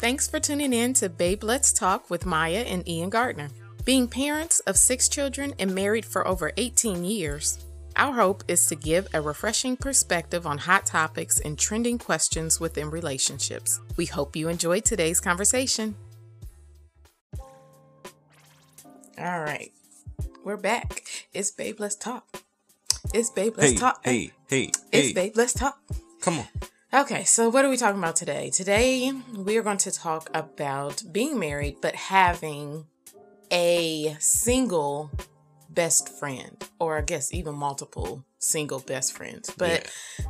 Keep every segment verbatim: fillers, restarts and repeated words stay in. Thanks for tuning in to Babe Let's Talk with Maya and Ian Gardner. Being parents of six children and married for over eighteen years, our hope is to give a refreshing perspective on hot topics and trending questions within relationships. We hope you enjoyed today's conversation. All right, we're back. It's Babe Let's Talk. It's Babe Let's hey, Talk. Hey, hey, It's hey. Babe Let's Talk. Come on. Okay, so what are we talking about today? Today, we are going to talk about being married, but having a single best friend, or I guess even multiple single best friends. But yeah.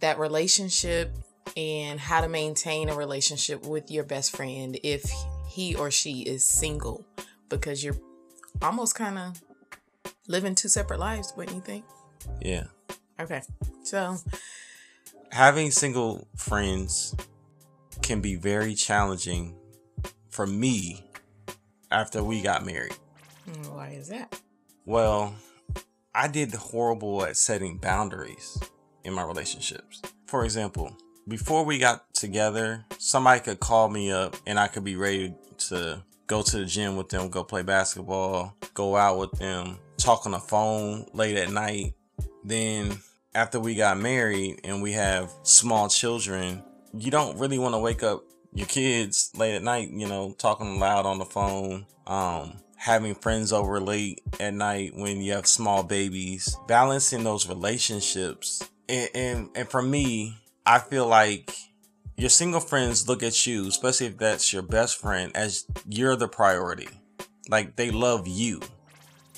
That relationship and how to maintain a relationship with your best friend if he or she is single, because you're almost kind of living two separate lives, wouldn't you think? Yeah. Okay, so having single friends can be very challenging for me after we got married. Why is that? Well, I did horrible at setting boundaries in my relationships. For example, before we got together, somebody could call me up and I could be ready to go to the gym with them, go play basketball, go out with them, talk on the phone late at night. Then after we got married and we have small children, you don't really want to wake up your kids late at night, you know, talking loud on the phone, um, having friends over late at night when you have small babies, balancing those relationships. And, and, and for me, I feel like your single friends look at you, especially if that's your best friend, as you're the priority. Like, they love you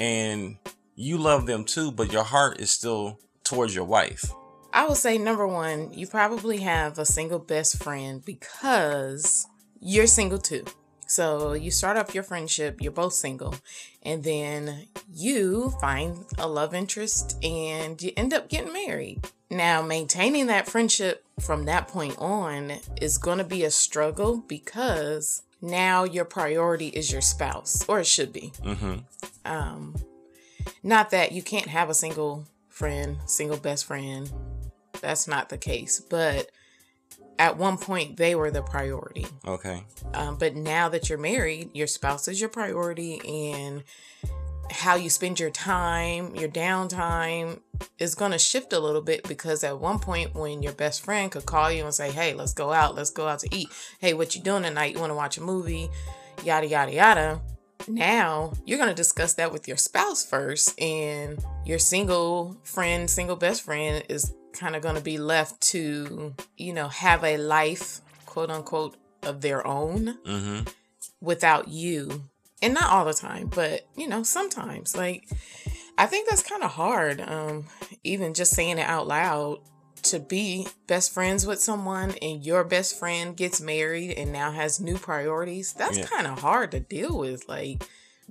and you love them too, but your heart is still towards your wife. I would say, number one, you probably have a single best friend because you're single too. So you start off your friendship, you're both single, and then you find a love interest and you end up getting married. Now, maintaining that friendship from that point on is going to be a struggle because now your priority is your spouse, or it should be. Mm-hmm. Um, not that you can't have a single friend, single best friend. That's not the case, but at one point they were the priority. Okay. Um, but now that you're married, your spouse is your priority, and how you spend your time, your downtime is going to shift a little bit, because at one point when your best friend could call you and say, hey, let's go out, let's go out to eat. Hey, what you doing tonight? You want to watch a movie? Yada, yada, yada. Now you're going to discuss that with your spouse first, and your single friend, single best friend is kind of going to be left to, you know, have a life, quote unquote, of their own, mm-hmm. without you. And not all the time, but, you know, sometimes. Like, I think that's kind of hard, um, even just saying it out loud, to be best friends with someone and your best friend gets married and now has new priorities. That's yeah. kind of hard to deal with. Like,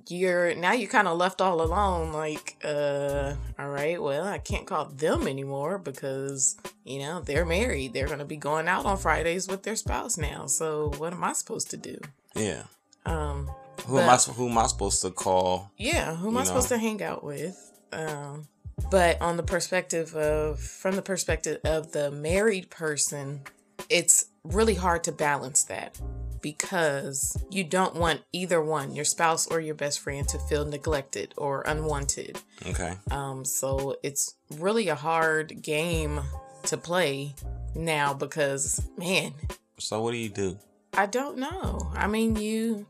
you're now you're kind of left all alone. Like, uh, all right, well, I can't call them anymore because, you know, they're married. They're going to be going out on Fridays with their spouse now. So what am I supposed to do? Yeah. Um, who but, am I? Who am I supposed to call? Yeah. Who am I know? supposed to hang out with? Um, But on the perspective of, from the perspective of the married person, it's really hard to balance that, because you don't want either one, your spouse or your best friend, to feel neglected or unwanted. Okay. Um. So it's really a hard game to play now, because, man. So what do you do? I don't know. I mean, you...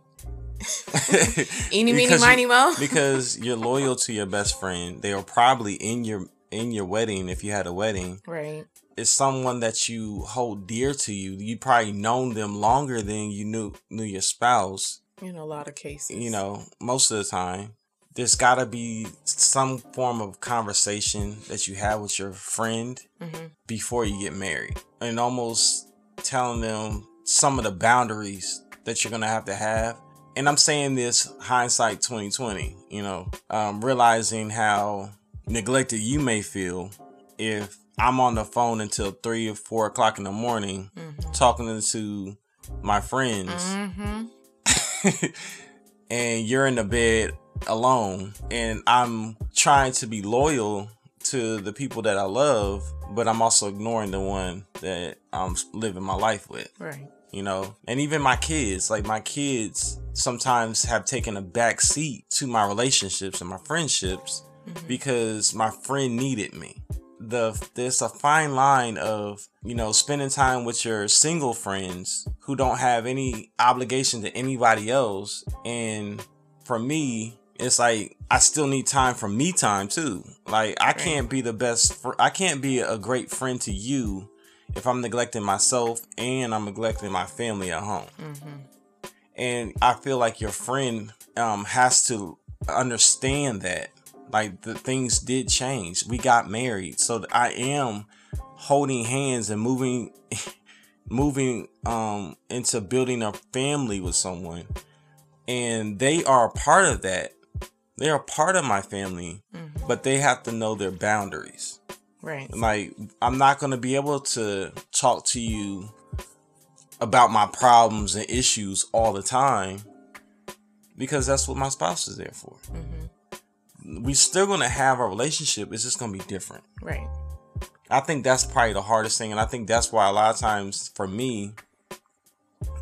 Eeny, meeny, miny, mo. Because you're loyal to your best friend. They are probably in your in your wedding, if you had a wedding. Right. It's someone that you hold dear to you. You probably known them longer than you knew knew your spouse. In a lot of cases. You know, most of the time. There's gotta be some form of conversation that you have with your friend, mm-hmm. before you get married. And almost telling them some of the boundaries that you're gonna have to have. And I'm saying this hindsight twenty twenty, you know, um, realizing how neglected you may feel if I'm on the phone until three or four o'clock in the morning, mm-hmm. talking to my friends, mm-hmm. and you're in the bed alone, and I'm trying to be loyal to the people that I love, but I'm also ignoring the one that I'm living my life with. Right. You know, and even my kids, like my kids sometimes have taken a back seat to my relationships and my friendships mm-hmm. because my friend needed me. The, there's a fine line of, you know, spending time with your single friends who don't have any obligation to anybody else. And for me, it's like, I still need time for me time too. Like I can't be the best, fr- I can't be a great friend to you if I'm neglecting myself and I'm neglecting my family at home. Mm-hmm. And I feel like your friend um, has to understand that. Like the things did change. We got married. So I am holding hands and moving, moving um, into building a family with someone. And they are a part of that. They are a part of my family, mm-hmm. but they have to know their boundaries. Right. Like I'm not going to be able to talk to you about my problems and issues all the time because that's what my spouse is there for. Mm-hmm. We still going to have a relationship. It's just going to be different. Right. I think that's probably the hardest thing. And I think that's why a lot of times for me,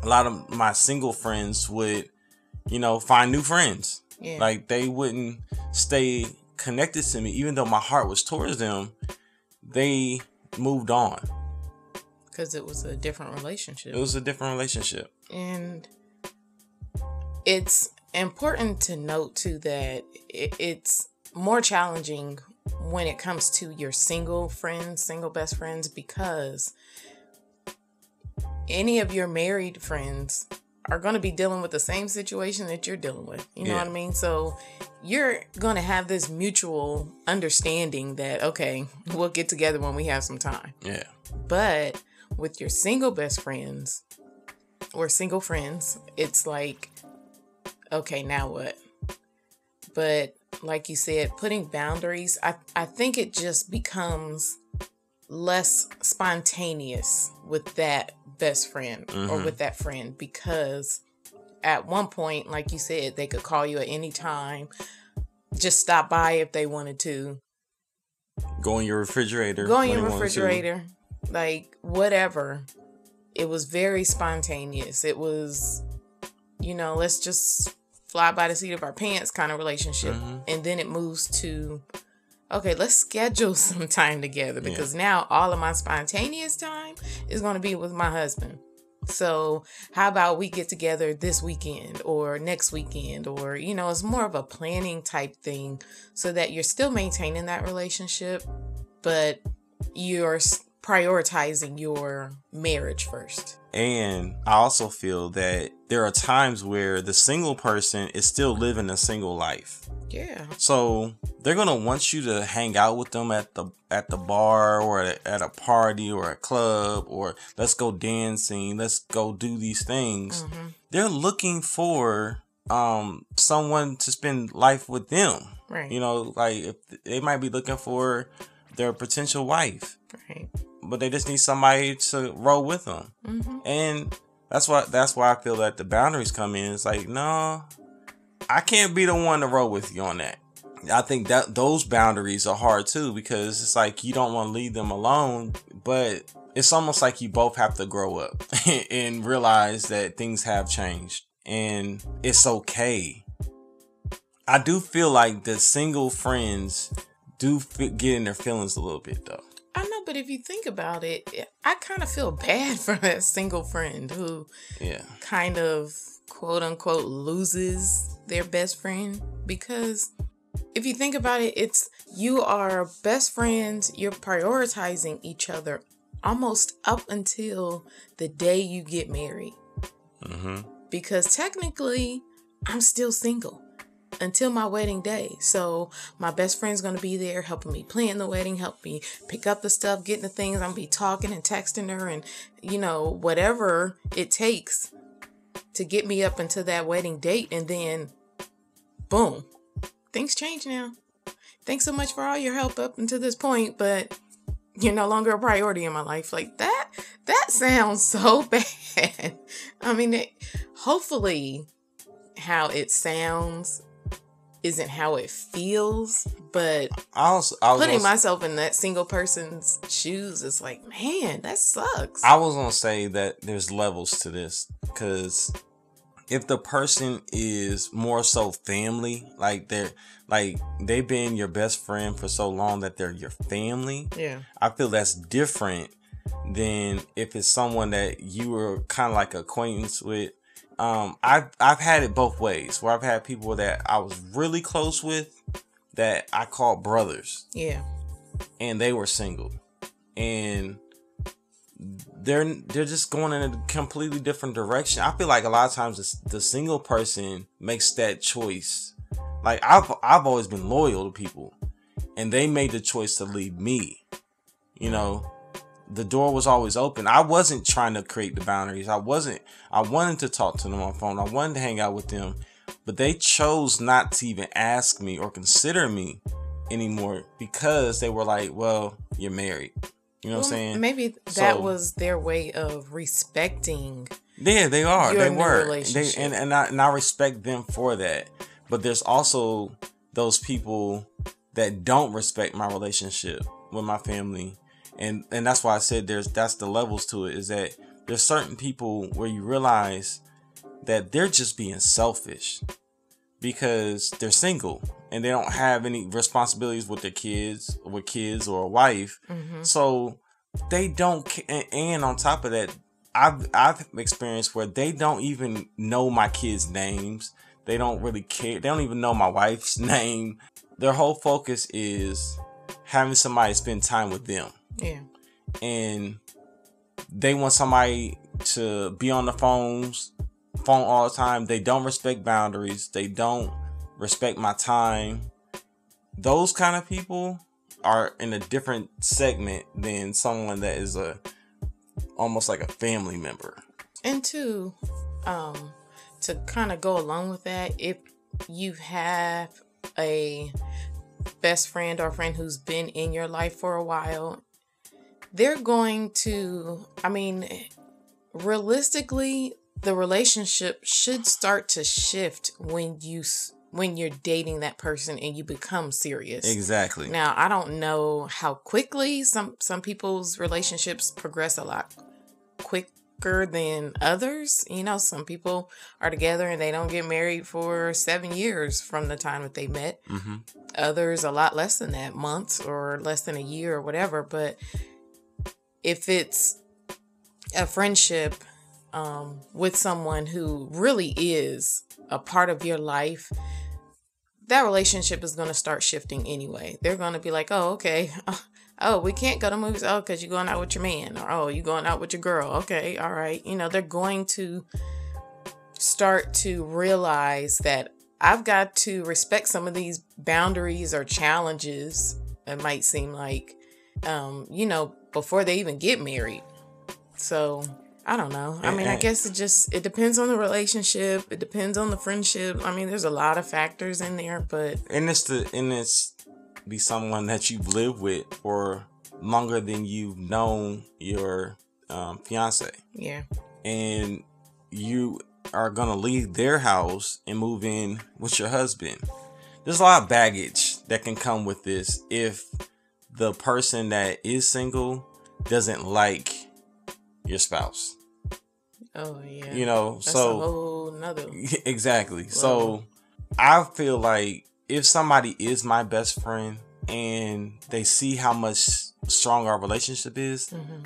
a lot of my single friends would, you know, find new friends. Yeah. Like they wouldn't stay connected to me, even though my heart was towards them. They moved on. Because it was a different relationship. It was a different relationship. And it's important to note too that it's more challenging when it comes to your single friends, single best friends, because any of your married friends are going to be dealing with the same situation that you're dealing with. You know yeah. what I mean? So you're going to have this mutual understanding that, okay, we'll get together when we have some time. Yeah. But with your single best friends or single friends, it's like, okay, now what? But like you said, putting boundaries, I, I think it just becomes less spontaneous with that best friend mm-hmm. or with that friend, because at one point, like you said, they could call you at any time, just stop by if they wanted to. Go in your refrigerator. Go in your refrigerator. Like, whatever. It was very spontaneous. It was, you know, let's just fly by the seat of our pants kind of relationship. Mm-hmm. And then it moves to, okay, let's schedule some time together, because yeah. now all of my spontaneous time is going to be with my husband. So how about we get together this weekend or next weekend, or, you know, it's more of a planning type thing so that you're still maintaining that relationship, but you're prioritizing your marriage first. And I also feel that there are times where the single person is still living a single life. Yeah. So they're going to want you to hang out with them at the at the bar or at a party or a club, or let's go dancing, let's go do these things. Mm-hmm. They're looking for um someone to spend life with them. Right. You know, like if they might be looking for their potential wife. Right. But they just need somebody to roll with them. Mm-hmm. And that's why that's why I feel that the boundaries come in. It's like, no, I can't be the one to roll with you on that. I think that those boundaries are hard too, because it's like you don't want to leave them alone, but it's almost like you both have to grow up and realize that things have changed and it's okay. I do feel like the single friends do get in their feelings a little bit though. I know, but if you think about it, I kind of feel bad for that single friend who yeah. kind of, quote unquote, loses their best friend. Because if you think about it, it's you are best friends. You're prioritizing each other almost up until the day you get married. Mm-hmm. Because technically, I'm still single until my wedding day. So my best friend's going to be there helping me plan the wedding, help me pick up the stuff, getting the things. I'm going to be talking and texting her and, you know, whatever it takes to get me up until that wedding date. And then, boom, things change now. Thanks so much for all your help up until this point, but you're no longer a priority in my life. Like that, that sounds so bad. I mean, it, hopefully how it sounds isn't how it feels, but I also, I was putting gonna, myself in that single person's shoes is like, man, that sucks. I was going to say that there's levels to this, because if the person is more so family, like they're like they've been your best friend for so long that they're your family. Yeah, I feel that's different than if it's someone that you were kind of like acquaintance with. Um, I've, I've had it both ways, where I've had people that I was really close with that I called brothers. Yeah. And they were single. And they're they're just going in a completely different direction. I feel like a lot of times the, the single person makes that choice. Like, I've, I've always been loyal to people, and they made the choice to leave me. You know? The door was always open. I wasn't trying to create the boundaries. I wasn't. I wanted to talk to them on the phone. I wanted to hang out with them. But they chose not to even ask me or consider me anymore, because they were like, well, you're married. You know well, what I'm saying? Maybe that so, was their way of respecting. Yeah, they are. Your they were. They, and, and, I, and I respect them for that. But there's also those people that don't respect my relationship with my family. And and that's why I said there's that's the levels to it, is that there's certain people where you realize that they're just being selfish because they're single and they don't have any responsibilities with their kids, with kids or a wife. Mm-hmm. So they don't. And, and on top of that, I've, I've experienced where they don't even know my kids' names. They don't really care. They don't even know my wife's name. Their whole focus is having somebody spend time with them. Yeah, and they want somebody to be on the phones, phone all the time. They don't respect boundaries. They don't respect my time. Those kind of people are in a different segment than someone that is a almost like a family member. And to, um, to kind of go along with that, if you have a best friend or friend who's been in your life for a while, they're going to, I mean, realistically, the relationship should start to shift when you when you're dating that person and you become serious. Exactly. Now, I don't know how quickly some some people's relationships progress a lot quicker than others. You know, some people are together and they don't get married for seven years from the time that they met. Mm-hmm. Others a lot less than that, months or less than a year or whatever, but if it's a friendship um, with someone who really is a part of your life, that relationship is going to start shifting anyway. They're going to be like, oh, okay. Oh, we can't go to movies. Oh, because you're going out with your man. Or, oh, you're going out with your girl. Okay. All right. You know, they're going to start to realize that I've got to respect some of these boundaries or challenges. It might seem like, um, you know, before they even get married. So I don't know. I mean, I guess it just, it depends on the relationship. It depends on the friendship. I mean, there's a lot of factors in there, but. And it's to, and it's be someone that you've lived with for longer than you've known your um, fiance. Yeah. And you are going to leave their house and move in with your husband. There's a lot of baggage that can come with this if the person that is single doesn't like your spouse. Oh yeah. You know, that's so a whole nother. Exactly. Whoa. So I feel like if somebody is my best friend and they see how much strong our relationship is, mm-hmm.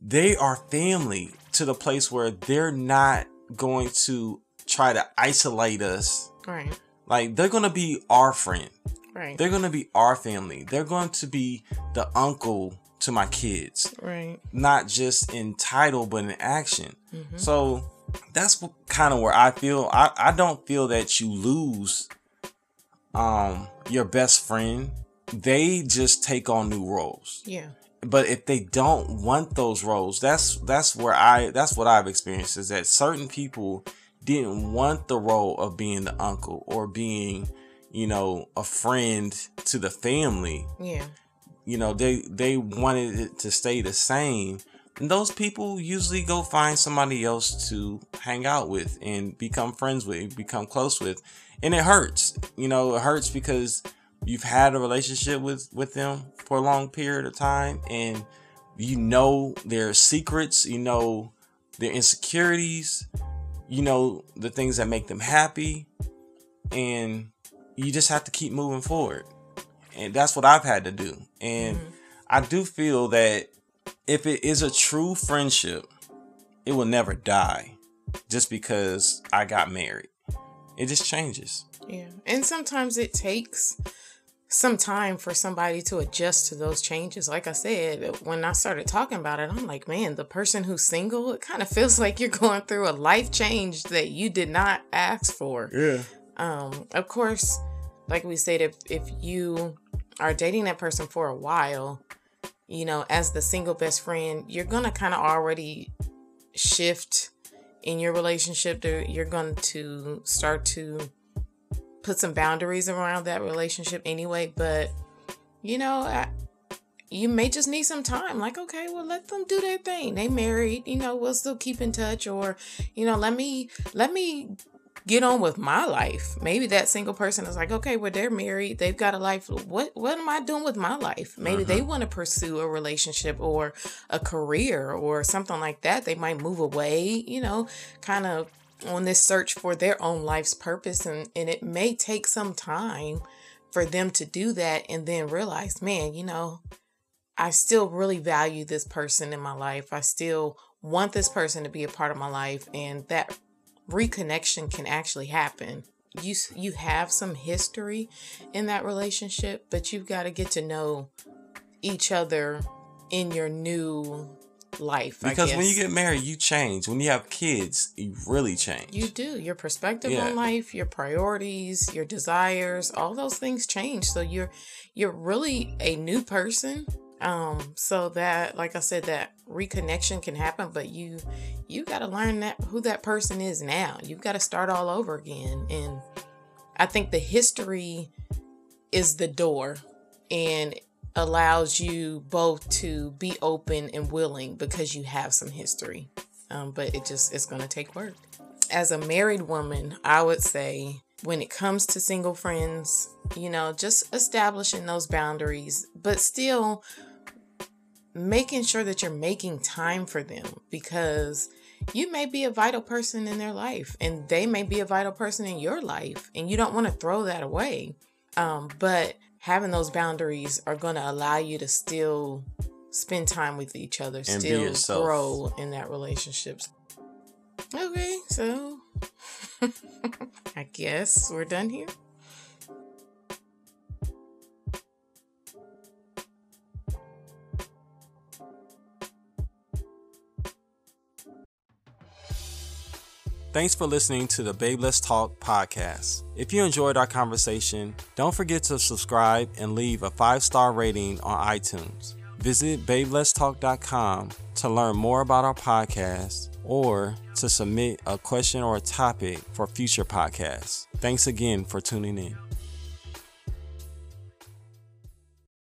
they are family to the place where they're not going to try to isolate us. Right. Like, they're going to be our friend. Right. They're going to be our family. They're going to be the uncle to my kids. Right. Not just in title, but in action. Mm-hmm. So that's kind of where I feel. I, I don't feel that you lose um, your best friend. They just take on new roles. Yeah. But if they don't want those roles, that's that's where I that's what I've experienced, is that certain people didn't want the role of being the uncle or being, you know, a friend to the family. Yeah. You know, they, they wanted it to stay the same, And those people usually go find somebody else to hang out with and become friends with, become close with. And it hurts. You know, it hurts because you've had a relationship with, with them for a long period of time. And you know their secrets, you know their insecurities, you know the things that make them happy. And you just have to keep moving forward. And that's what I've had to do. And mm-hmm. I do feel that if it is a true friendship, it will never die just because I got married. It just changes. Yeah. And sometimes it takes some time for somebody to adjust to those changes. Like I said, when I started talking about it, I'm like, man, the person who's single, it kind of feels like you're going through a life change that you did not ask for. Yeah. Um, of course, like we said, if, if you are dating that person for a while, you know, as the single best friend, you're going to kind of already shift in your relationship. You're going to start to put some boundaries around that relationship anyway. But, you know, I, you may just need some time. Like, okay, well, let them do their thing. They married, you know, we'll still keep in touch. Or, you know, let me, let me get on with my life. Maybe that single person is like, okay, well, they're married. They've got a life. What what am I doing with my life? Maybe uh-huh. they want to pursue a relationship or a career or something like that. They might move away, you know, kind of on this search for their own life's purpose. And, and it may take some time for them to do that and then realize, man, you know, I still really value this person in my life. I still want this person to be a part of my life. And that reconnection can actually happen. You you have some history in that relationship, but you've got to get to know each other in your new life. Because I guess. When you get married, you change. When you have kids, you really change. You do. Your perspective yeah. on life, your priorities, your desires, all those things change. So you're you're really a new person. Um, so that, like I said, that reconnection can happen, but you, you got to learn that who that person is now. You've got to start all over again. And I think the history is the door and allows you both to be open and willing because you have some history. Um, but it just, it's going to take work. As a married woman, I would say when it comes to single friends, you know, just establishing those boundaries, but still making sure that you're making time for them because you may be a vital person in their life and they may be a vital person in your life and you don't want to throw that away. Um, but having those boundaries are going to allow you to still spend time with each other, and still grow in that relationship. Okay, so I guess we're done here. Thanks for listening to the Babe Let's Talk podcast. If you enjoyed our conversation, don't forget to subscribe and leave a five-star rating on iTunes. Visit babe let's talk dot com to learn more about our podcast or to submit a question or a topic for future podcasts. Thanks again for tuning in.